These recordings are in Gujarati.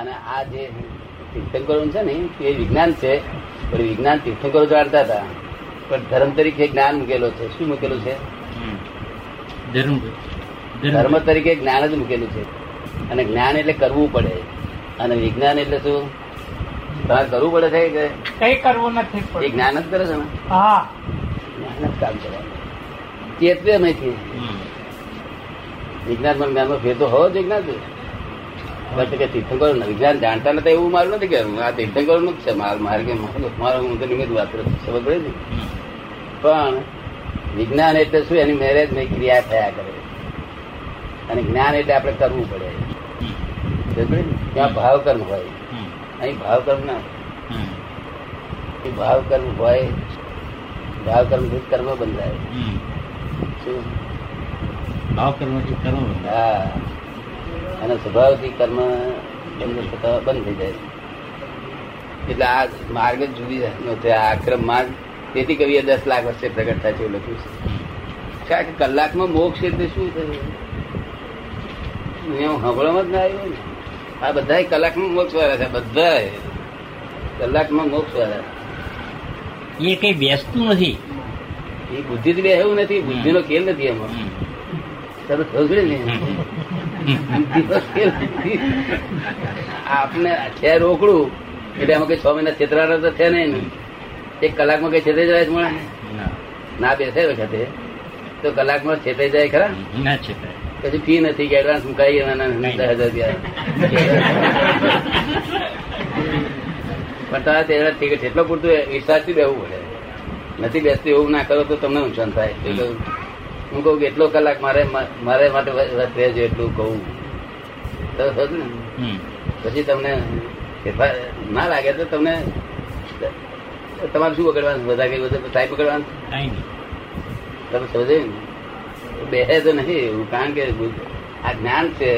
અને આ જે તીર્થંકરો છે ને એ વિજ્ઞાન છે, પણ વિજ્ઞાન તીર્થંકરો જાણતા હતા, પણ ધર્મ તરીકે જ્ઞાન મૂકેલો છે. શું મૂકેલું છે? ધર્મ તરીકે જ્ઞાન જ મૂકેલું છે. અને જ્ઞાન એટલે કરવું પડે, અને વિજ્ઞાન એટલે શું? કરવું પડે છે કે કઈ કરવું નથી? એ જ્ઞાન જ કરે છે. જ્ઞાન જ કામ કરે, ચેતવે નથી. વિજ્ઞાનમાં જ્ઞાનમાં ફેર તો હોવો જ વિજ્ઞાન છે. તીર્થંકરો વિજ્ઞાન જાણતા નતા એવું મારું નથી કે આ તીર્થંકરો નું જ છે. મારો હું તો નિમિત્ત વાત કરું, ખબર પડે ને. પણ વિજ્ઞાન એટલે શું? એની મેરેજ ની ક્રિયા થયા કરે. અને જ્ઞાન એટલે આપણે કરવું પડે. ત્યાં ભાવકર્મ હોય, અહીં ભાવકર્મ ના હોય. ભાવકર્મ હોય, ભાવકર્મથી કર્મ બંધાય. શું? ભાવકર્મથી કર્મ બંધાય. હા, અને સ્વભાવથી કર્મ બંધ થતા બંધ થઈ જાય. એટલે આ માર્ગ જ જુદી જાતનો છે, આ આક્રમ માર્ગ. તેથી કવિએ 10 લાખ વર્ષે પ્રગટ થાય છે એવું લખ્યું છે. કારણ કે કલાકમાં મોક્ષ એટલે શું થયું? હંભળવામાં જ ના આવ્યું ને. આ બધા કલાકમાં મોક્ષ વાળા છે, બધા કલાકમાં મોક્ષ વાળા. એ કઈ બેસતું નથી, એ બુદ્ધિ જ બેસવું નથી. બુદ્ધિ નો ખેલ નથી એમાં. આપને છે રોકડું એટલે એમાં કઈ 6 મહિના છેતરાના તો છે નહીં ને. 1 કલાકમાં કઈ છેતરાઈ જાય મળે ના બેસે વખતે તો કલાકમાં છેતરાઈ જાય ખરા? ના છેતરાય. પછી ફી નથી કે એડવાન્સ મુકાઈ ગયા 10,000 રૂપિયા. પણ એટલો પૂરતું વિશ્વાસથી બેવું પડે. નથી બેસતું એવું ના કરો તો તમને નુકસાન થાય. હું કહું કે એટલો કલાક મારે માટે રહેજો, એટલું કહું ને. પછી તમને ના લાગે તો તમને તમારે શું પકડવાનું? બધા કઈ બધા સાહેબ પકડવાનું તમે સમજે ને. બેસે તો નથી એવું, કારણ કે આ જ્ઞાન છે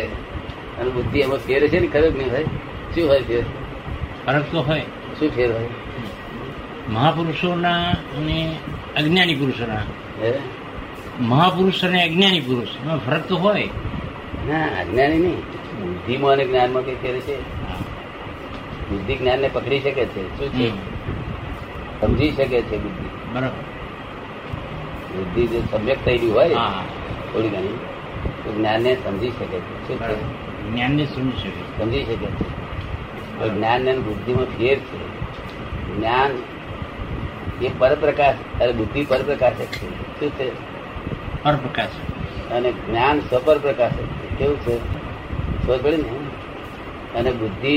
અને બુદ્ધિ એમાં ફેર છે ને. ખરેખર નહીં ભાઈ, શું હોય ફેર? ફરક તો હોય. શું ફેર હોય? મહાપુરુષોના અને અજ્ઞાની પુરુષોના. મહાપુરુષ અને અજ્ઞાની પુરુષ એમાં ફરક તો હોય. ના, અજ્ઞાની નહીં. બુદ્ધિમાં અને જ્ઞાનમાં કઈ ફેર છે? બુદ્ધિ જ્ઞાનને પકડી શકે છે. શું છે? સમજી શકે છે બુદ્ધિ. બરાબર. બુદ્ધિ જે સબ્જેક્ટ થઈ ગયું હોય થોડી ઘણી તો જ્ઞાનને સમજી શકે છે. શું છે? જ્ઞાનને સમજી શકે છે. જ્ઞાનને બુદ્ધિમાં ફેર છે. જ્ઞાન એ પરપ્રકાશ, અરે બુદ્ધિ પરપ્રકાશક છે. શું છે? પરપ્રકાશ. અને જ્ઞાન સ્વપરપ્રકાશક છે. કેવું છે? ખબર પડી ને. અને બુદ્ધિ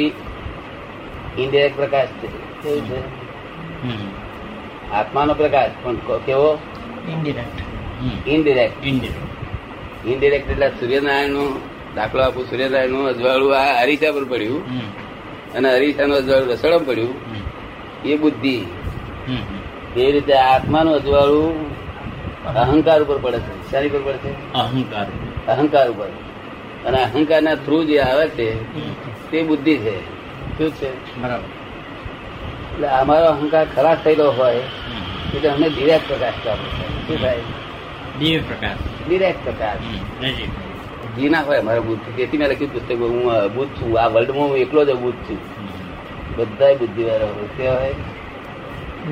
ઇન્ડિરેક્ટ પ્રકાશ છે. કેવું છે? આત્માનો પ્રકાશ, પણ કેવો? ઇનડિરેક્ટ. એટલે સૂર્યનારાયણ નો દાખલો આપું. સૂર્યનારાયણ નું અજવાળું આ અરીસા પર પડ્યું, અને અરીસા નું અજવાળું રસોડામાં પડ્યું. એ બુદ્ધિ. એ રીતે આત્માનું અજવાળું અહંકાર ઉપર પડે છે. શાની પર પડે છે? અહંકાર. અહંકાર ઉપર. અને અહંકારના થ્રુ જે આવે છે તે બુદ્ધિ છે. શું છે? બરાબર. એટલે અમારો અહંકાર ખરાબ થયેલો હોય એટલે અમને ડિરેક્ટ પ્રકાશ કરવો છે. શું થાય? ડિરેક્ટ પ્રકાશ. જી ના હોય મારા બુદ્ધ. તેથી મેં લખ્યું પુસ્તક, હું અબૂત છું. આ વર્લ્ડમાં હું એકલો જ અબૂત છું. બધા બુદ્ધિ વાળા હોય.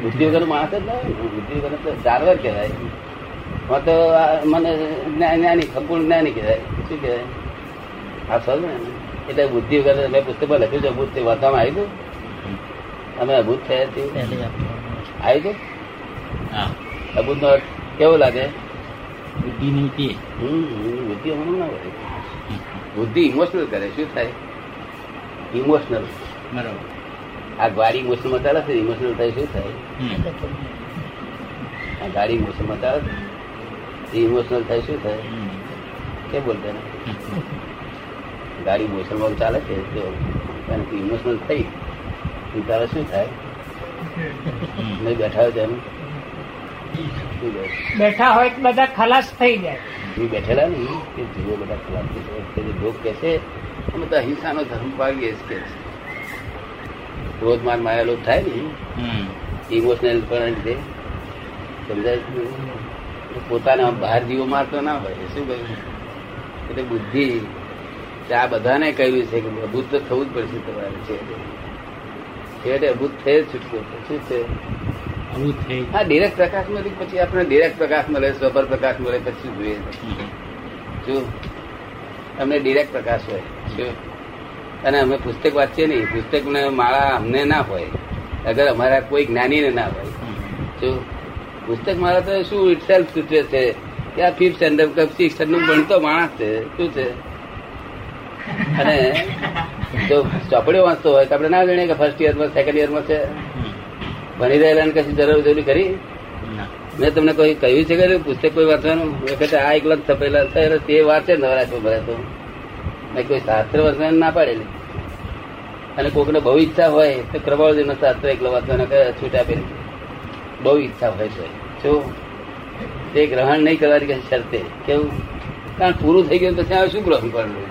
બુદ્ધિ વગર માણસ જ ના હોય. બુદ્ધિ વગર તો જાનવર કહેવાય. હું તો મને જ્ઞાની, સંપૂર્ણ જ્ઞાની કહેવાય. શું કહેવાય? આ સર ને. એટલે બુદ્ધિ વગર મેં પુસ્તકમાં લખ્યું છે અબૂત છે. વાર્તામાં આવી હતું અમે અબૂત થયા છીએ. આવી હતું. અબૂત નો અર્થ કેવો લાગે? બુદ્ધિ નીતિ. બુદ્ધિ અમુક ના હોય. બુદ્ધિ ઇમોશનલ કરે. શું થાય? ઇમોશનલ. બરાબર. આ ગાડી ઇમોશનલમાં ચાલે છે. ઇમોશનલ થાય શું થાય? આ ગાડી ઇમોશનલમાં ચાલે છે. ઇમોશનલ થાય શું થાય? કેમ બોલતા ગાડી ઇમોશનલમાં ચાલે છે તો ઇમોશનલ થઈ તારે શું થાય? નહીં બેઠા હોય તેનું બેઠા હોય તો બધા ખલાસ થઈ જાય. બેઠેલા ને જીવો બધા ખલાસ થઈ જાય. લોક કે છે અમે તો અહિંસાનો ધર્મ પાડીએ કે ક્રોધ માર માયા લોક થાય ને ઇમોશનલ પણ રીતે સમજાય. પોતાના બહાર જીવો મારતો ના હોય. શું કહ્યું? એટલે બુદ્ધિ આ બધાને કહ્યું છે કે અભૂત તો થવું જ પડશે તમારે છે. અભૂત થઈ જ છૂટકો શું છે? હા, ડિરેક્ટ પ્રકાશ નથી. પછી આપણે ડિરેક્ટ પ્રકાશ મળે, સ્વભર પ્રકાશ મળે, પછી જોઈએ જો અમને ડિરેક્ટ પ્રકાશ હોય જો. અને અમે પુસ્તક વાંચીએ નહીં, પુસ્તકને માળા અમને ના હોય, અગર અમારા કોઈ જ્ઞાનીને ના હોય જો. પુસ્તક માળા તો શું ઇટ સેલ્ફ સૂચવે છે કે આ 5th સ્ટેન્ડર્ડ 6th સ્ટેન્ડર્ડ ભણતો માણસ છે શું છે. અને જો ચોપડીઓ વાંચતો હોય તો આપણે ના જાણીએ કે 1st યરમાં 2nd યરમાં છે. ભણી રહેલા કશી જરૂર જરૂર કરી મેં તમને કોઈ કહ્યું છે કે પુસ્તક કોઈ વાંચવાનું વખતે આ એકલા છપેલા તે વાંચે નવરાશમાં ભરાતો મેં કોઈ શાસ્ત્ર વાંચવાનું ના પાડેલી. અને કોઈકને બહુ ઈચ્છા હોય તો પ્રભાવજીનો શાસ્ત્ર એકલો વાંચવાનો છૂટ આપેલી, બહુ ઈચ્છા હોય તો જો તે ગ્રહણ નહીં કરવાની કઈ શરતે કેવું. કારણ પૂરું થઈ ગયું પછી હવે શું ગ્રહણ કરવાનું?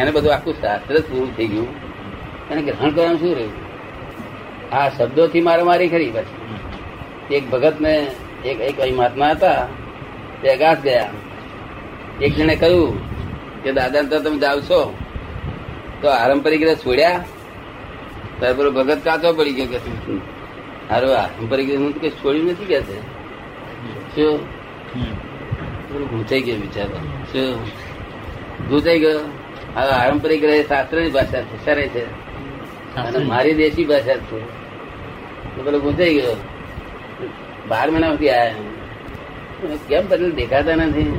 એને બધું આખું શાસ્ત્ર પૂરું થઈ ગયું, એને ગ્રહણ કરવાનું શું રહ્યું? આ શબ્દોથી મારામારી ખરી. પછી એક ભગત ને એક મહાત્મા હતા તે અગાસ ગયા. એક જણે કહ્યું કે દાદા તો તમે જાવ છો તો આરંપરિક રીતે છોડ્યા? ત્યારે પેલો ભગત કાચો પડી ગયો કે હારો આરંપરિક રીતે હું કઈ છોડ્યું નથી કે છે શું. ગૂંચાઈ ગયો બિચારો, શું ગૂંચાઈ ગયો. હવે આરંપરિક રીતે શાસ્ત્ર ની ભાષા છે, સરે છે, મારી દેશી ભાષા છે. પેલો પૂછાઈ ગયો 12 મહિનામાંથી આવ્યા કેમ તને દેખાતા નથી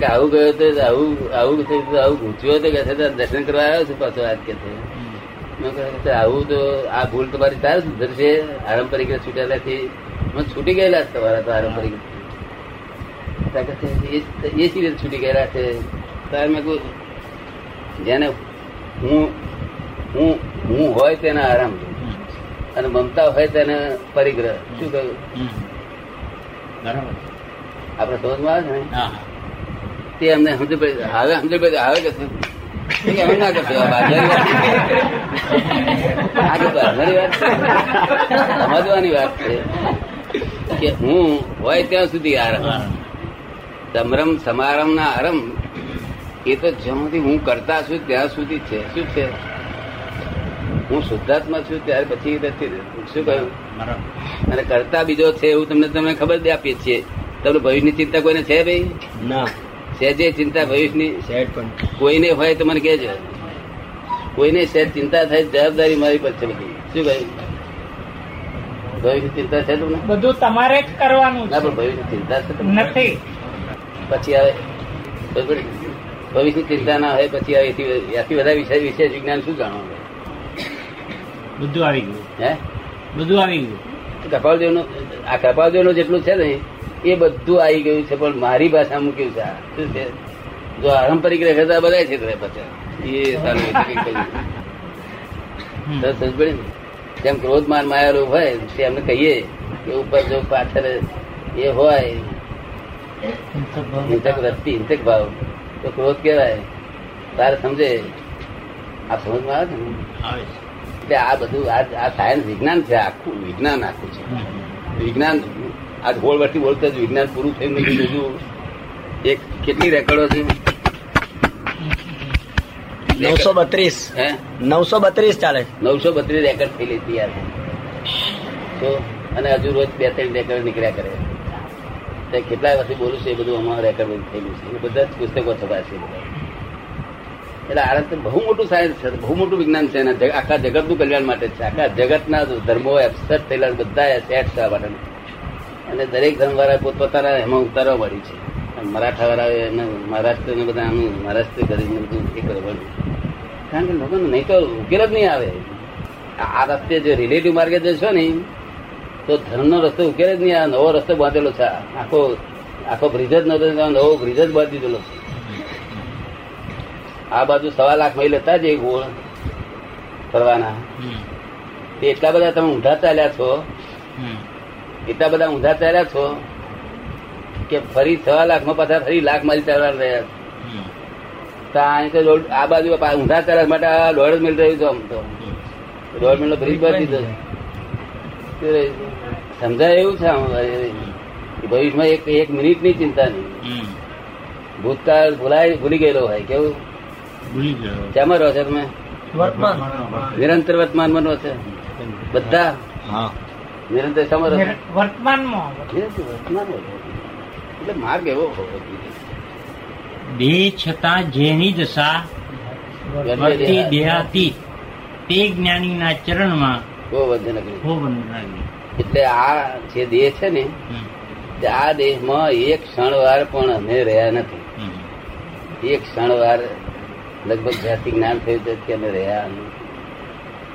કે આવું ગયો તો આવું આવું થયું આવું ગૂંચ્યું હતું કે દર્શન કરવા આવ્યો છે પાછો આજ કે આવું. તો આ ભૂલ તમારી તારે સુધરશે. આરંપરિક રીતે છૂટેલાથી છૂટી ગયેલા છે તમારા તો આરંપરિક એ સી રીતે છૂટી ગયેલા છે. ત્યારે મેં કહ્યું જેને હું હોય તેને આરામ અને મમતા હોય તેને પરિગ્રહ. શું કહ્યું? આપડે સમજમાં આવે છે ને તે અમને સમજ પડે. હવે સમજ પડે આવે કે શું ના કરશો? અમારી વાત સમજવાની વાત છે કે હું હોય ત્યાં સુધી આરામ સમરમ સમારંભ ના આરમ એ તો જ્યાં સુધી હું કરતા છું ત્યાં સુધી છે. શું છે? હું શુદ્ધાત્મા છું ત્યાર પછી શું કહ્યું? અને કરતા બીજો છે એવું તમને તમે ખબર આપીએ છીએ. તમને ભવિષ્યની ચિંતા કોઈને છે? ભાઈ ના છે. જે ચિંતા ભવિષ્યની કોઈને હોય તો મને કહેજો. કોઈને સેજ ચિંતા થાય જવાબદારી મારી પર છે બધી. શું કહ્યું? ભવિષ્યની ચિંતા છે તમને? બધું તમારે જ કરવાનું. ના, પણ ભવિષ્યની ચિંતા છે નથી. પછી આવે ભવિષ્યની ચિંતા ના હોય પછી આવે એથી બધા વિશેષ વિજ્ઞાન શું જાણવાનું? બધું આવી ગયું. હે, બધું આવી ગયું. કપાળદેવનું આ કપાળદેવનું જેટલું છે ને એ બધું આવી ગયું છે, પણ મારી ભાષા મૂક્યું છે. શું છે? જો આરંપરિક રહેતા બધા છે એ સારું. જેમ ક્રોધ માન માયેલું હોય તે એમને કહીએ કે ઉપર જો પાછળ એ હોય હિંસક વસ્તી, હિંસક ભાવ તો ક્રોધ કહેવાય. તારે સમજે? આ સમજમાં આવે ને? આવે છે. આ બધું આ સાયન્સ વિજ્ઞાન છે, આખું વિજ્ઞાન આખું છે. વિજ્ઞાન આ ગોળ વર્ષથી બોલતા જ વિજ્ઞાન પૂરું થયું નથી. બીજું એક કેટલી રેકર્ડો છે? 932. હે, 932 ચાલે. 932 રેકર્ડ થઈ લેતી યાર તો. અને હજુ રોજ 2-3 રેકર્ડ નીકળ્યા કરે. તે કેટલાય વર્ષથી બોલું છે એ બધું અમારું રેકર્ડ થયેલું છે. એ બધા જ પુસ્તકો થવા છે બધા. એટલે આરત બહુ મોટું સાયન્સ છે, બહુ મોટું વિજ્ઞાન છે. આખા જગત નું કલ્યાણ માટે છે. આખા જગતના ધર્મો એબ્સ્ટ્રેક્ટ થયેલા બધા સેટ થવા માટે. અને દરેક ધર્મ વાળા પોતપોતાના એમાં ઉતારવા મળી છે. મરાઠા વાળા એમને મહારાષ્ટ્રને બધા આમ મહારાષ્ટ્ર કરીને બધું એ કરવાનું. કારણ કે લોકોને નહીં તો ઉકેલ જ નહીં આવે. આ રસ્તે જો રિલેટિવ માર્ગે જશો ને તો ધર્મનો રસ્તો ઉકેલ જ નહીં આવે. નવો રસ્તો બાંધેલો છે. આખો બ્રિજ જ નતો, નવો બ્રિજ જ બાંધી દીધેલો છે. આ બાજુ 1.25 લાખ મહિલ હતા જે ગોળ ફરવાના તે એટલા બધા તમે ઊંધા ચાલ્યા છો, એટલા બધા ઊંધા ચાલ્યા છો કે ફરી 1.25 લાખમાં પાછા ફરી 1 લાખ માઇલ ચાલવા રહ્યા તો અહીં આ બાજુ ઊંધા ચાલવા માટે 1.5 મિલ રહ્યું છે. આમ તો 1.5 મિલ નો ફ્રી બની જશે. સમજાય એવું છે. ભવિષ્યમાં એક મિનિટની ચિંતા નહીં. ભૂતકાળ ભૂલી ગયેલો હોય કેવું. કેમાં રહો છો તમે? નિરંતર વર્તમાનમાં રહો છો બધા? નિરંતર વર્તમાનમાં. એટલે માર્ગ એવો દેહ છતાં જેની દશા વર્તી દેહાતી તે જ્ઞાનીના ચરણમાં એટલે આ જે દેહ છે ને આ દેહમાં એક ક્ષણવાર પણ અમે રહ્યા નથી. એક ક્ષણવાર લગભગ જ્યાંથી જ્ઞાન થયું ત્યાંથી અમે રહ્યા નથી.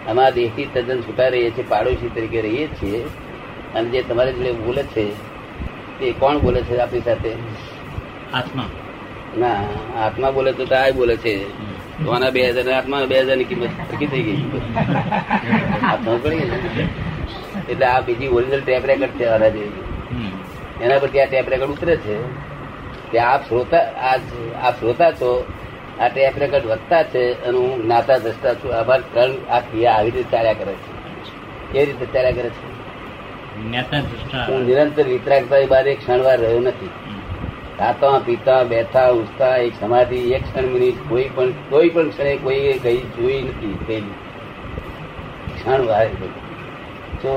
અમે આ દેહથી તદ્દન છૂટા રહીએ છીએ, પાડોશી તરીકે રહીએ છીએ. અને જે તમારે જોડે બોલે છે તે કોણ બોલે છે આપણી સાથે? આત્મા. ના, આત્મા બોલે તો આ બોલે છે. તો આના 2000 આત્મા 2000 ની કિંમત નક્કી થઈ ગઈ. આત્મા પડી ગઈ. એટલે આ બીજી ઓરિજિનલ ટેપ રેકર્ડ છે આના જેવી. એના પરથી આ ટેપ રેકર્ડ ઉતરે છે કે આપ શ્રોતા છો, આ ટેપ રેકર્ડ વધતા છે અને હું જ્ઞાતા દ્રષ્ટા છું. આભાર ત્રણ આ ક્રિયા આવી રીતે ચાલ્યા કરે છે. કેવી રીતે ચાલ્યા કરે છે? હું નિરંતર વિતરાગતા બહાર એક ક્ષણવાર રહ્યો નથી. ખાતા પીતા બેઠા ઉઠતા એક સમાધિ એક ક્ષણ મિનિટ કોઈ પણ ક્ષણે કોઈ કઈ જોઈ નથી થયેલી ક્ષણવાર. જો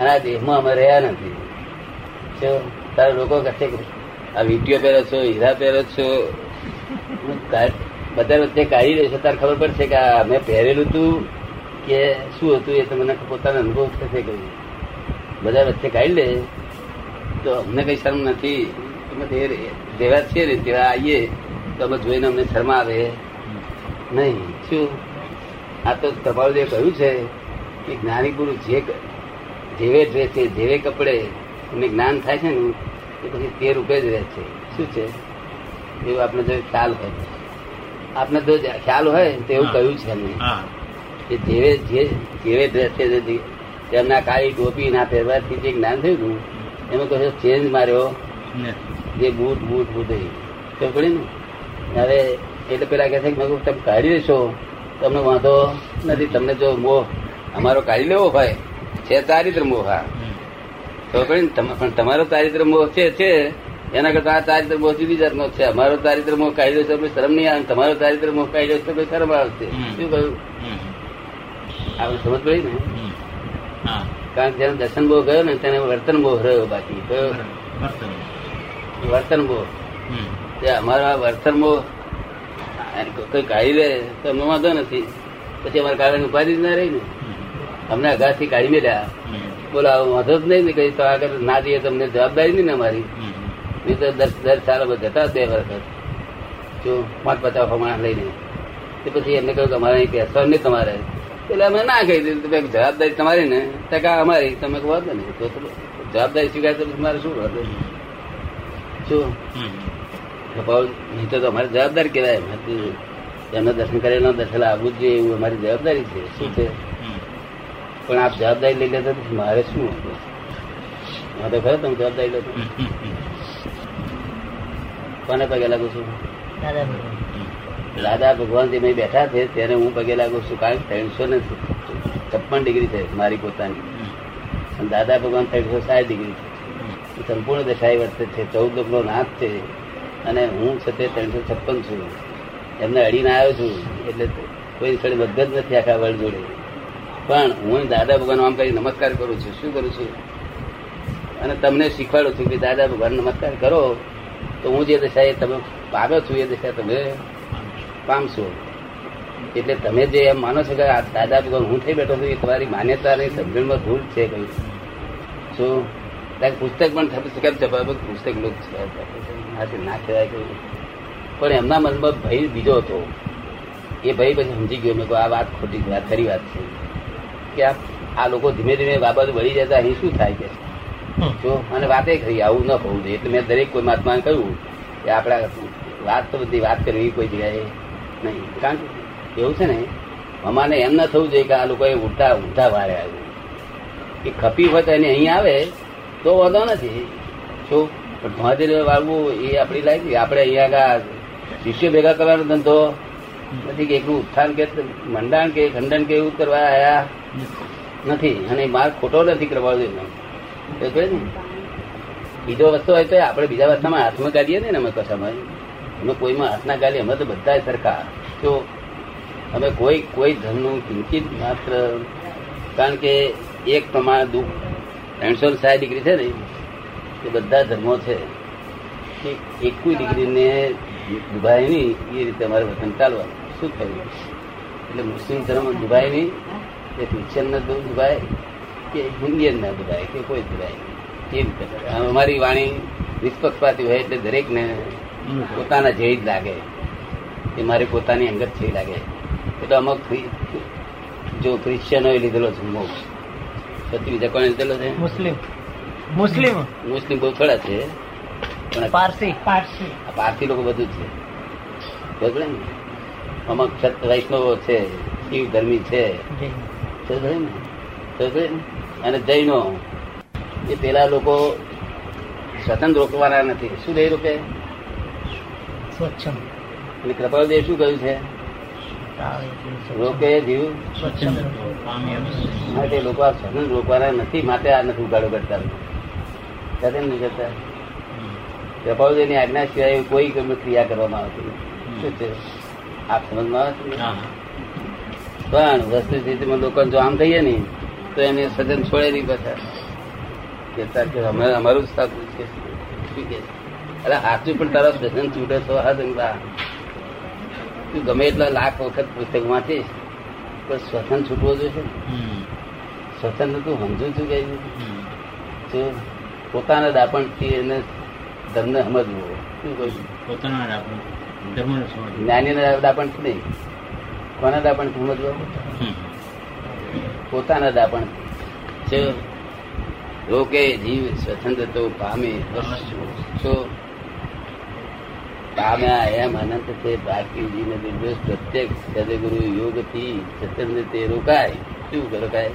અને આ દેહમાં અમે રહ્યા નથી. તારા લોકો કહે છે આ વીંટીઓ પહેરો છો, હીરા પહેરો છો, બધા વચ્ચે કાઢી રહ્યો છે. તારે ખબર પડશે કે અમે પહેરેલું હતું કે શું હતું એ તમને પોતાનો અનુભવ થશે. કહ્યું બધા વચ્ચે કાઢી લે તો અમને કઈ શરમ નથી. અમે જેવા છીએ ને તેવા આવીએ તો અમે જોઈને અમને શરમ આવે નહીં. શું આ તો તમારું જે કહ્યું છે કે જ્ઞાની ગુરુ જેવે ડ્રેસે જેવે કપડે એમને જ્ઞાન થાય છે ને એ પછી તે રૂપે જ રહે છે. શું છે એવું આપણે જો ખ્યાલ હોય, આપણે જો ખ્યાલ હોય તો એવું કહ્યું છે એમને કે જેવે ડ્રેસ છે તેમના કાળી ટોપી ના પહેરવાથી જે જ્ઞાન થયું હતું એમાં કહ્યું ચેન્જ માર્યો જે બૂટ એ પડી ને. હવે એટલે પેલા કહે છે કે તમે કાઢી લેશો તમને વાંધો નથી, તમને જો મોહ અમારો કાઢી લેવો હોય છે ચારિત્ર મોહ. હા પણ તમારો ચારિત્ર મોહ છે એના કરતા આ ચારિત્ર મોહ જુદી જાતનો છે. અમારો ચારિત્ર મોહ કાઢી લો તો શરમ નહીં આવે, તમારો ચારિત્ર મોહ કાઢી લો તો શરમ આવશે. શું કહ્યું? આપણે સમજ પડી ને. કારણ કે જેને દર્શન મોહ ગયો ને તેને વર્તન મોહ રહ્યો. બાકી વર્તન મોહ અમારા વર્તન મોહ કોઈ કાઢી લે તો અમને વાંધો નથી. પછી અમારે કાઢવાની ઉપાધિ જ ના રહી ને. અમને અગાસથી કાઢી મેળ્યા બોલો વાંધો જ નહીં ને. કઈ તો આગળ ના જઈએ તમને જવાબદારી નહીં ને અમારી. નહીં તો દર સારા બધા જતા બે વખત જો 5-50 માણસ લઈને તે પછી એમને કહ્યું કે અમારે બેસવા નહીં તમારે. એટલે અમે ના કહી દીધું જવાબદારી તમારી ને ટકા અમારી. તમે વાંધો નહીં તો જવાબદારી સ્વીકાર તો તમારે શું વાંધો શું નહીં તો અમારી જવાબદારી કહેવાય. એમને દર્શન કરેલા દર્શન આવવું જ જોઈએ એવું અમારી જવાબદારી છે. શું છે? પણ આપ જવાબદારી લઈ લેતા નથી. મારે શું વાંધો? તો ખરો તમે જવાબદારી લો. કોને પગે લાગુ છું? દાદા ભગવાન જે બેઠા છે ત્યારે હું પગે લાગુ છું. કારણ કે 356 ડિગ્રી છે મારી પોતાની. દાદા ભગવાન 360 ડિગ્રી છે. સંપૂર્ણ દશાએ વર્તે છે. 14 નાથ છે અને હું છે તે 356 છું. એમને અડીને આવ્યો છું એટલે કોઈ સ્થળે મદદ નથી આખા વર્લ્ડ જોડે. પણ હું દાદા ભગવાન આમ કરી નમસ્કાર કરું છું. શું કરું છું? અને તમને શીખવાડું છું કે દાદા ભગવાન નમસ્કાર કરો તો હું જે દશાએ તમે પામો છો એ દશા તમે પામશો. એટલે તમે જે એમ માનો છો કે દાદા ભગવાન હું થઈ બેઠો છું એ તમારી માન્યતાની સમજણમાં ભૂલ છે. કહ્યું શું? પુસ્તક પણ કેમ છપાવે? પુસ્તક લોક છપાવે ના કહેવાય. કહ્યું પણ એમના મનમાં ભય બીજો હતો. એ ભય પછી સમજી ગયો મેં કહ્યું આ વાત ખોટી વાત ખરી વાત છે કે આ લોકો ધીમે ધીમે બાબત વળી જતા અહીં શું થાય કે જો અને વાતે કરી આવું ન હોવું જોઈએ. એટલે મેં દરેક કોઈ મહાત્માને કહ્યું કે આપણે વાત તો બધી વાત કરવી કોઈ જગ્યાએ નહીં. કારણ કે એવું છે ને અમારે એમ ન થવું જોઈએ કે આ લોકોએ ઊંધા વારે આવ્યું કે ખપી હોય તો એને અહીં આવે તો વાંધો નથી. શું પણ ધોધીને વાળવું એ આપણી લાયક? આપણે અહીંયા આગળ શિષ્ય ભેગા કરવાનો ધંધો નથી. એકલું ઉત્થાન કે મંડાણ કે ખંડન કે એવું કરવા આવ્યા નથી. અને માર્ગ ખોટો નથી કરવાનો. બીજો વસ્તુ હોય તો આપણે બીજા વસ્તામાં હાથમાં કાઢીએ ને. અમે કશામાં અમે કોઈમાં હાથ ના કાઢીએ. અમે તો બધા સરખા જો અમે કોઈ ધનનું ચિંતિત માત્ર, કારણ કે એક પ્રમાણ દુઃખ 360 ડિગ્રી છે ને એ બધા ધર્મો છે, એક ડિગ્રીને દુભાય નહીં એ રીતે અમારે વતન ચાલવાનું. શું થયું? એટલે મુસ્લિમ ધર્મ દુભાય નહીં, કે ક્રિશ્ચન ના દુભાય, કે ઇન્ડિયન ના દુભાય, કે કોઈ દુભાય નહીં. એ રીતે અમારી વાણી નિષ્પક્ષપાતી હોય એટલે દરેકને પોતાના જેવી જ લાગે, એ મારી પોતાની અંગત જેવી લાગે. એટલે અમુક જો ક્રિશ્ચનોએ લીધેલો છે મોક્ષ, સતી બીજા કોને લીધેલો છે? મુસ્લિમ બહુ થોડા છે, પણ પારસી લોકો બધું જ છે. બરોબર ને? અમુક વૈષ્ણવો છે, શિવ ધર્મી છે ને, અને જૈનો, એ પેલા લોકો સ્વતંત્ર રોકવાના નથી. શું દઈ રોકે? એટલે કૃપાલદેવ શું કહ્યું છે? રોકે જીવ માટે લોકો આ સ્વતંત્ર રોકવાના નથી, માટે આ નથી ઉગાડો કરતા. કૃપાલદેવ ની આજ્ઞા સિવાય કોઈ ક્રિયા કરવામાં આવતી. શું છે? આપ સમજમાં પણ વસ્તુ સ્થિતિમાં લોકો જો આમ થઈએ ને તો એને સજન છોડે નહીં. બધા કે અમારું જ સાચું છે. શું કે? અરે હાથું પણ તારા સ્ટેશન છૂટે છો. હા, તું ગમે એટલા લાખ વખત પુસ્તક વાંચીશ પણ સ્વસન છૂટવો જોઈએ. સ્વસન તું સમજુ છું કે પોતાના દાપણથી એને ધર્મને સમજવો. શું કહ્યું? પોતાના દાપણ, જ્ઞાનીના દાપણથી નહીં. કોના દાપણથી સમજવો? પોતાના દાપણથી. રોકે જીવ સ્વતંત્ર તો પામે. પામ્યા એમ અનંત છે બાકીજીને નિર્દોષ પ્રત્યક્ષ સદગુરુ યોગથી સ્વતંત્ર તે રોકાય. શું રોકાય?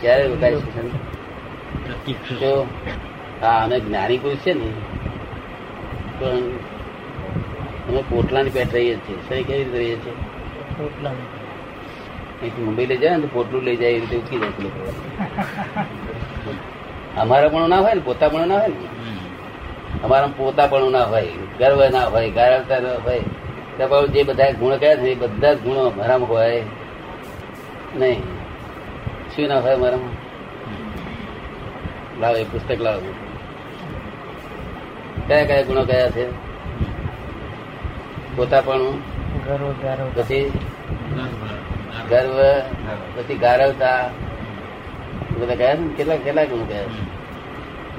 ક્યારે રોકાય? સ્વતંત્ર. હા, અમે જ્ઞાની પુરુષ છે ને, પણ અમે પોટલાની પેટ રહીએ છીએ. સહી કેવી રીતે રહીએ છીએ? પોટલાની. મુંબઈ લઈ જાય ને તો પોટલું લઈ જાય, એ રીતે ઉચકી જાય લોકો. અમારા પણ ના હોય ને, પોતા પણ ના હોય ને, અમારા પોતા પણ ના હોય, ગર્વ ના હોય, ગારળતા ના હોય. તમારું જે બધા ગુણ કયા છે એ બધા જ ગુણો અમારામાં હોય નહીં. શું ના હોય અમારામાં? લાવો એ પુસ્તક લાવો. કયા કયા ગુણો કયા છે? પોતા પણ, પછી ગર્વ, પછી ગારળતા, બધા કયા છે? કેટલા ગુણ કયા છે?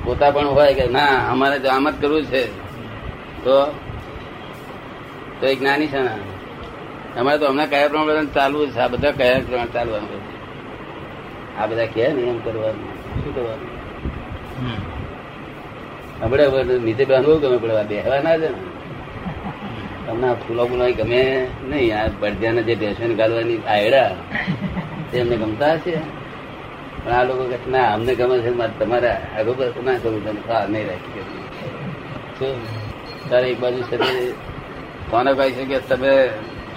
પોતા પણ હોય કે ના અમારે જો આમ જ કરવું છે તો એક નાની છે ને અમારે તો હમણાં કયા પ્રમાણે ચાલવું છે. આ બધા કયા પ્રમાણે ચાલવાનું? આ બધા કયા નિયમ કરવાનું? શું કરવાનું? આપણે નીચે બેહવું ગમે, પડે બેહવા ના છે ને. તમને ફૂલો ફૂલો ગમે નહીં. આ પડદ્યાને જે બેસવાને ગાળવાની આયડા તે અમને ગમતા હશે, પણ આ લોકો કે ના અમને ગમે છે, તમારે આગળ પર ના કરવું, તમે હા નહીં રાખી. તારે એક બાજુ કોને કહી છે કે તમે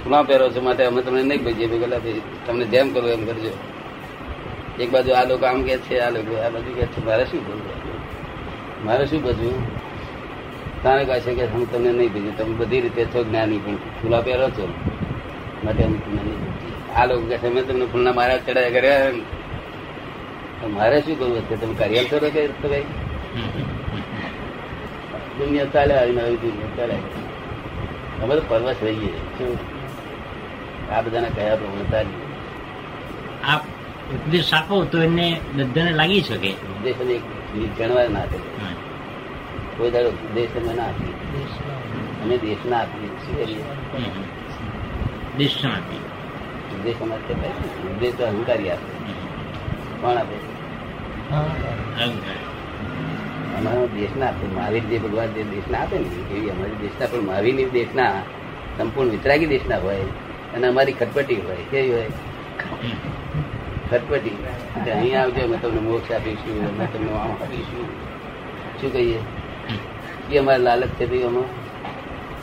ફૂલા પહેરો છો માટે અમે તમને નહીં ભજીએ, તમને જેમ કરો એમ કરજો. એક બાજુ આ લોકો આમ કે છે, આ લોકો આ બાજુ કે છે. મારે શું ભજવું? તારે કહે છે કે હું તમને નહીં ભજીએ, તમે બધી રીતે છો જ્ઞાની, પણ ફૂલા પહેરો છો માટે અમે તમને નહીં ભજીએ. આ લોકો કહે છે અમે તમને ફૂલના મારા ચડાયા કર્યા, મારે શું કરવું છે? તમે કાર્ય કરો કે ભાઈ દુનિયા ચાલે, આવી નવી દુનિયા ચાલે. અમે તો પરવશ રહીએ. આ બધાના કયા પ્રમાણે ચાલીએ? આપ ઉપદેશ આપો તો એને બધાને લાગી શકે. ઉપદેશ જણવા ના આપે, કોઈ દાડો ઉપદેશ અમે ના આપીએ. અમે દેશ ના આપીએ. શું કરીએ? દેશ ના આપીએ. ઉપદેશ અમારે ઉપદેશ તો અહંકારી આપે. કોણ આપે? અમારા દેશના આપે. મહાવીર જે ભગવાન જે દેશના આપે ને એવી અમારી દેશના, પણ મહાવીરની દેશના સંપૂર્ણ વિતરાગી દેશના હોય, અને અમારી ખટપટી હોય. કેવી હોય? ખટપટી. અહીં આવજો, અમે તમને મોક્ષ આપીશું, અમે તમને આમ આપીશું. શું કહીએ? એ અમારે લાલચ છે ભાઈ આમાં.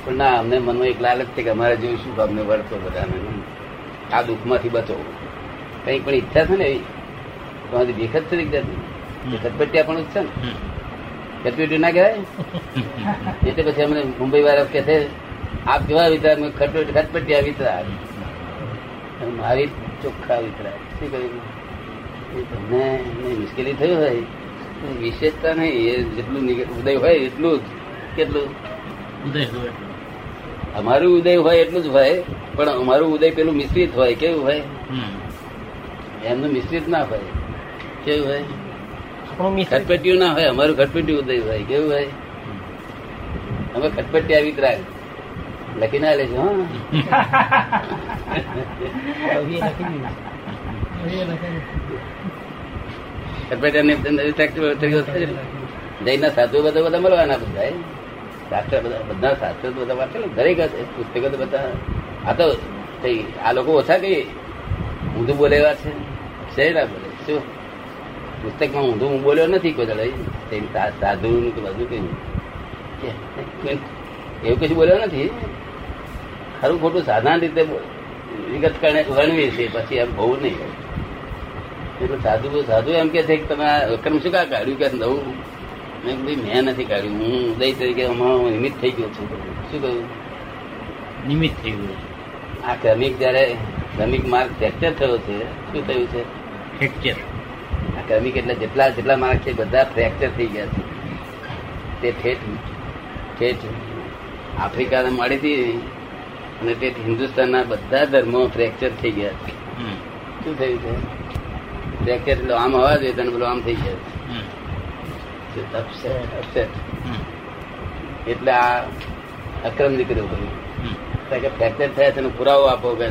પણ ના, અમને મનમાં એક લાલચ છે કે અમારે જોયું શું અમને વળતો બધાને, આ દુઃખમાંથી બચો. કંઈ પણ ઈચ્છા છે ને એવી ભેખત છે ખટપટિયા પણ જ છે ને, ખટપટિયું ના કહેવાય. એટલે પછી અમને મુંબઈ વાળા કે છે આ કેવા વિચાર ખટપટિયા વિતરા મારી ચોખ્ખા વિતરા. શું કહ્યું? તમને એમને મુશ્કેલી થઈ હોય વિશેષતા નહીં, એ જેટલું ઉદય હોય એટલું જ. કેટલું ઉદય હોય? અમારું ઉદય હોય એટલું જ હોય, પણ અમારું ઉદય પેલું મિશ્રિત હોય. કેવું હોય? એમનું મિશ્રિત ના હોય. કેવું હોય? ખટપટિયું ના હોય, અમારું ખટપટિયું ઉદય હોય. કેવું હોય? અમે ખટપટિયા વિતરા લખી ના લે છો. જૈનના સાધુ બધા બધા મળવાના, બધા શાસ્ત્ર બધા શાસ્ત્ર બધા વાંચે, દરેક પુસ્તકો તો બધા. આ તો આ લોકો ઓછા કહીએ ઊંધું બોલેવા છે. શેર ના બોલે. શું પુસ્તકમાં ઊંધું હું બોલ્યો નથી કોઈ દાડે. સાધુ નું કે બધું કહ્યું એવું કશું બોલ્યો નથી. ખરું ખોટું સાધારણ રીતે વિગત ગણવી છે, પછી એમ બહુ નહીં. એટલે સાધુ સાધુ એમ કે છે કે તમે આ અક્રમ શું કા કાઢ્યું? કે નવું ભાઈ મેં નથી કાઢ્યું, હું ઉદય તરીકે અમારું નિમિત્ત થઈ ગયો છું. શું કહ્યું? નિમિત્ત થઈ ગયું. આ ક્રમિક જયારે ક્રમિક માર્ગ ફ્રેક્ચર થયો છે. શું થયું છે? ફ્રેક્ચર. આ ક્રમિક એટલે જેટલા માર્ગ છે બધા ફ્રેક્ચર થઈ ગયા છે. તે ઠેઠ આફ્રિકાને મળી હતી અને તે હિન્દુસ્તાનના બધા ધર્મો ફ્રેક્ચર થઈ ગયા છે. શું થયું છે? ફ્રેક્ચર એટલે આમ હોવા જોઈએ, તને બોલો આમ થઈ ગયા છે. અપસેટ એટલે આ અક્રમ નીકળ્યો કર્યું કે ફ્રેક્ચર થયા છે, પુરાવો આપો કે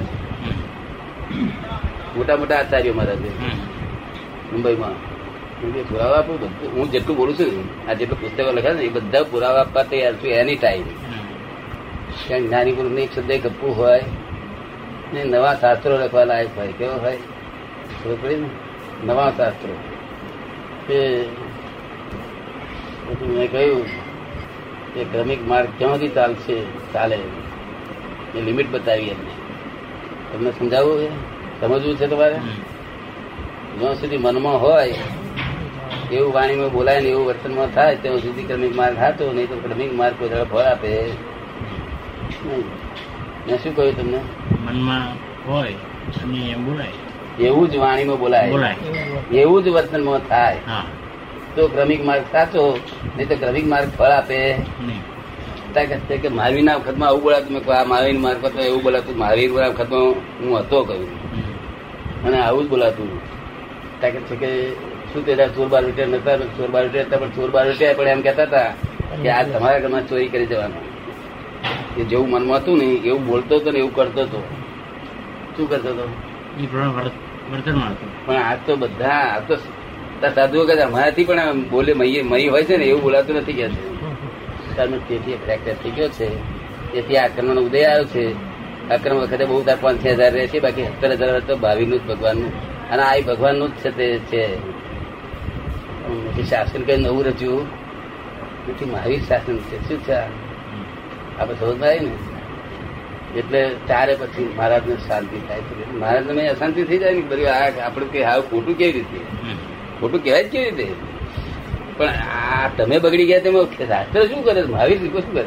મોટા મોટા આચાર્યો મારા છે મુંબઈમાં. પુરાવા આપું બધું, હું જેટલું બોલું છું, આ જેટલું પુસ્તકો લખ્યા છે એ બધા પુરાવા આપવા તૈયાર છું એની ટાઈમ. જ્ઞાની ગુરુ ની શબ્દ ગપુ હોય ને નવા શાસ્ત્રો લખવા લાયક હોય. કેવો હોય? ખબર પડી ને? નવા શાસ્ત્રો. મેં કહ્યું કે ક્રમિક માર્ગ ક્યાં સુધી ચાલશે, ચાલે એ લિમિટ બતાવી એમને. તમને સમજાવવું છે? સમજવું છે તમારે? જ્યાં સુધી મનમાં હોય એવું વાણીમાં બોલાય ને એવું વર્તનમાં થાય ત્યાં સુધી ક્રમિક માર્ગ હાતો. નહીં તો ક્રમિક માર્ગ કોઈ જરા ફળ આપે. મેં શું કહ્યું તમને? મનમાં હોય અને બોલાય એવું જ વાણીમાં બોલાય, એવું જ વર્તનમાં થાય તો ક્રમિક માર્ગ સાચો. નહીં તો ક્રમિક માર્ગ ફળ આપે. કે મહાવીરના વખતમાં આવું બોલાતું. મેં આ મહાવીર માર્ગ તો એવું બોલાતું. મહાવીર વખતમાં હું હતો કહ્યું અને આવું જ બોલાતું. તાકે છે કે શું કહેતા? ચોર બાર રૂપિયા હતા પણ એમ કહેતા હતા કે આ તમારા ઘરમાં ચોરી કરી જવાનું. કે જેવું મનમાં હતું ને એવું બોલતો હતો ને એવું કરતો હતો. શું કરતો હતો? પણ આ તો બધા આ તો સાધુઓ કદાચ અમારાથી પણ બોલે મહી હોય છે ને એવું બોલાતું નથી કે તેથી ફ્રેક્ચર થઈ ગયો છે. તેથી આ અક્રમ નો ઉદય આવ્યો છે. અક્રમ વખતે બહુ તાર 5000 રહેશે, બાકી 70,000 તો ભાવિનું જ ભગવાનનું. અને આ ભગવાનનું જ છે તે છે. શાસન કઈ નવું રચ્યું નથી, મહાવીર શાસન છે. શું છે? આપણે સમજ આવી ને એટલે ત્યારે પછી મહારાજને શાંતિ થાય છે. મહારાજને અશાંતિ થઈ જાય ને બધું. આપણે કઈ હાવ ખોટું કેવી રીતે? ખોટું કહેવાય જ કેવી રીતે? પણ આ તમે બગડી ગયા તેમાં શાસ્ત્ર શું કરે? મહાવીર શું કરે?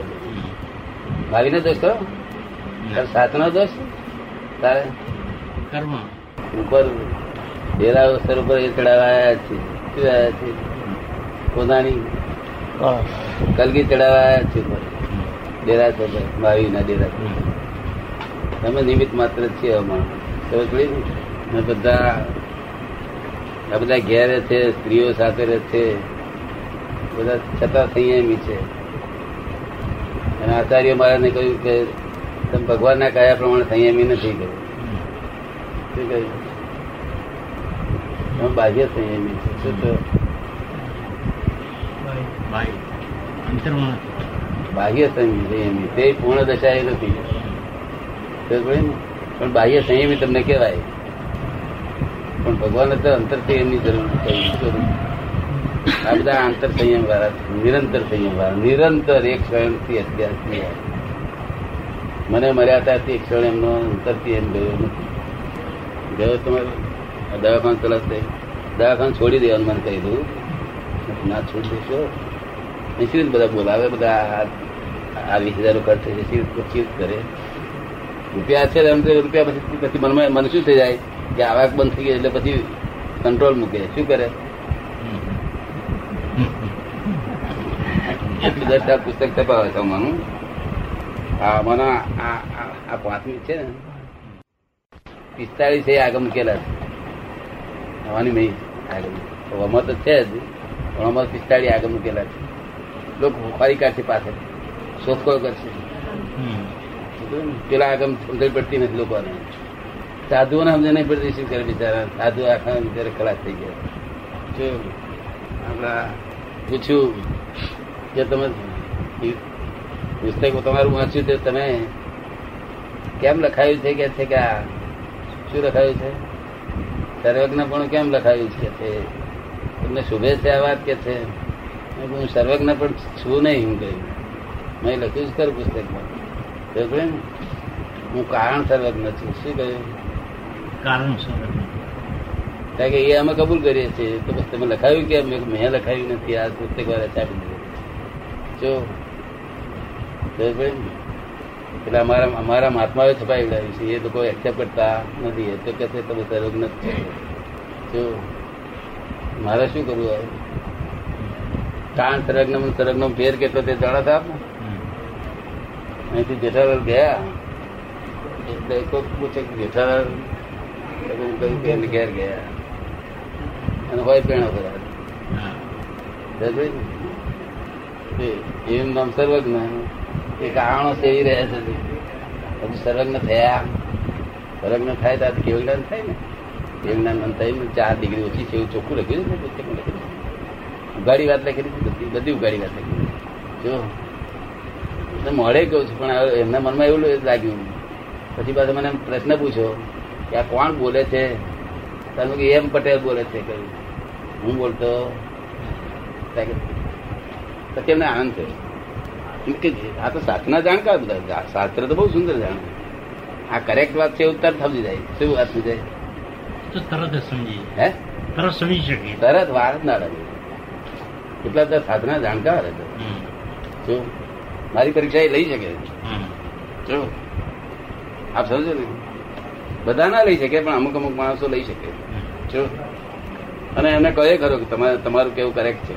મહાવીરનો દોષ કરો, શાસ્ત્રનો દોષ તારે કર્મ ઉપર ઘેરા અવસર ઉપર એ ચડાવાયા છે. શું આવ્યા છે? પોતાની કલગી ચડાવાયા છે ઉપર ડેરા છે. ભાવી ના ડેરા તમે નિમિત્ત માત્ર છીએ. બધા ઘેરે છે, સ્ત્રીઓ સાથે રહે છે, બધા છતાં સંયમી છે. અને આચાર્ય મહારાજને કહ્યું કે તમે ભગવાનના કયા પ્રમાણે સંયમી નથી કર્યું. શું કહ્યું? તમે બાહ્ય સંયમી છે. શું કહ્યું? બાહ્ય સંયમી તે પૂર્ણ દશા એ નથી, પણ બાહ્ય સંયમી તમને કહેવાય. પણ ભગવાનને તો અંતર સંયમની જરૂર. આ બધા આંતર સંયમ વાળા, નિરંતર સંયમ વાળા, નિરંતર એક ક્ષણથી અત્યાર થી મને મર્યાદાથી એક ક્ષણ એમનો અંતરથી એમ ગયો નથી ગયો. તમારે દવાખાનું ચલાવશે, દવાખાનું છોડી દેવાનું મને કહી દઉં. ના છોડી દેશો. નિશ્ચિત બધા બોલાવે, બધા આ 20,000 ખર્ચ થઈ જશે ચીજ કરે રૂપિયા છે રૂપિયા પછી મન શું થઈ જાય કે આવક બંધ થઈ ગઈ એટલે પછી કંટ્રોલ મૂકે શું કરે. પુસ્તક તપાવે છે માનું મને આ 5મી છે ને 45 આગળ મૂકેલા છે હવાની નહીં આગળ અમર તો છે જ પણ અમર 45 આગળ મૂકેલા છે લોકો ફરી કાઢશે પાછળ શોધખોળ કરશે પેલા આગળ સમજણ પડતી નથી લોકોને સાધુઓને સમજણ નહીં પડતી શું કરે બિચારા સાધુ આખા બિચારા ખલાસ થઈ ગયા. આપણા પૂછ્યું કે તમે પુસ્તક તમારું વાંચ્યું તો તમે કેમ લખાયું છે કે છે કે આ શું લખાયું છે સર્વજ્ઞ પણ કેમ લખાયું છે કે તમને શુભે છે આ વાત કે છે હું સર્વજ્ઞ પણ છું નહીં હું કહ્યું મેં લખ્યું જ કરું પુસ્તકમાં હું કારણ સર્વજ્ઞ છું શું કહ્યું કારણ સર્વજ્ઞ કારણ કે એ અમે કબૂલ કરીએ છીએ તો બસ તમે લખાયું કે મેં લખાયું નથી આ પુસ્તક વાળા ચાપી દીધું એટલે અમારા મહાત્માઓ છપાઈ ગયેલા છે એ લોકો એક્સેપ્ટ કરતા નથી એ તો કહે છે તમે સર્વજ્ઞ છો મારે શું કરવું આવે કારણ સર્વજ્ઞ સર્વજ્ઞ ફેર કેટલો તે જાણતા આપને અહીંથી જેઠાલાલ ગયા એટલે કોઈ પૂછે કે જેઠાલાલ કહ્યું ઘેર ગયા અને હોય પેણો કર્યા એનું નામ સર્વજ્ઞ એ કારણો સેવી રહ્યા છે હજુ સર્વજ્ઞ થયા સર્વજ્ઞ થાય તો આ કેવું જ્ઞાન થાય ને કેવું જ્ઞાન થાય 4 ડિગ્રી ઓછી છે એવું ચોખ્ખું લખ્યું છે પુસ્તકમાં લખેલું ઉઘાડી વાત લખેલી હતી બધી ઉઘાડી વાત લખેલી જો મળે કહું છું પણ એમના મનમાં એવું લાગ્યું પછી પાછો મને પ્રશ્ન પૂછ્યો કે આ કોણ બોલે છે તમે કે એમ પટેલ બોલે છે કહ્યું હું બોલતો પછી એમને આનંદ થયો કે આ તો શાસ્ત્રના જાણકાર બધા શાસ્ત્ર તો બહુ સુંદર જાણકાર આ કરેક્ટ વાત છે એવું તરત સમજી જાય શું વાત થઈ જાય તો તરત સમજી હે તરત સમજી શકે તરત વાર જ ના લાગે એટલા બધા સાધના જાણકાર હતા જો મારી પરીક્ષા એ લઈ શકે જો આપ સમજો ને બધા ના લઈ શકે પણ અમુક અમુક માણસો લઈ શકે જો અને એમને કહે ખરો કે તમારું કેવું કરેક્ટ છે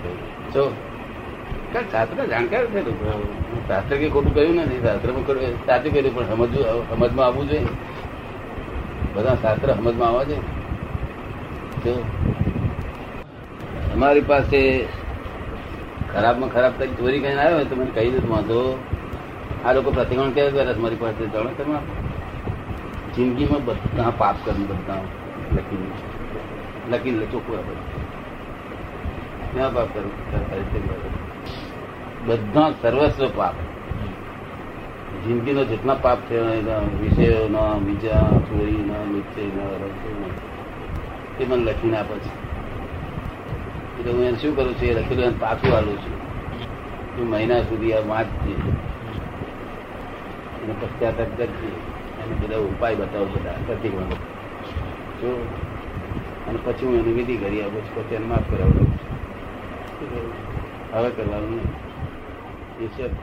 જો શાસ્ત્ર જાણકાર છે શાસ્ત્ર કે ખોટું કહ્યું નથી શાસ્ત્રમાં સાચું કર્યું પણ સમજમાં આવવું જોઈએ બધા શાસ્ત્ર સમજમાં આવવા જોઈએ જો અમારી પાસે ખરાબમાં ખરાબ તરીકે ચોરી કરીને આવ્યો હોય તો મને કહી દીધું વાંધો આ લોકો પ્રતિકોણ કેવા કરે મારી પાસે જાણો તમે જિંદગીમાં બધા પાપ કરીને બધા લખીને ચોખ્ખું ક્યાં પાપ કરું બધા સર્વસ્વ પાપ જિંદગીનો જેટલા પાપ થયો એના વિષયોના બીજા ચોરીના નિશ્ચયના એ મને લખીને આપે છે એટલે હું એને શું કરું છું એ લખેલું એને પાછું હાલું છું એ મહિના સુધી આ વાંચીએ એને પશ્ચાતાપ કરીએ એને બધા ઉપાય બતાવો બધા પ્રતિક્રમણ જો અને પછી હું એની વિધિ કરી આપું છું પછી એને માફ કરાવું છું હવે કરવાનું નહીં એ શબ્દ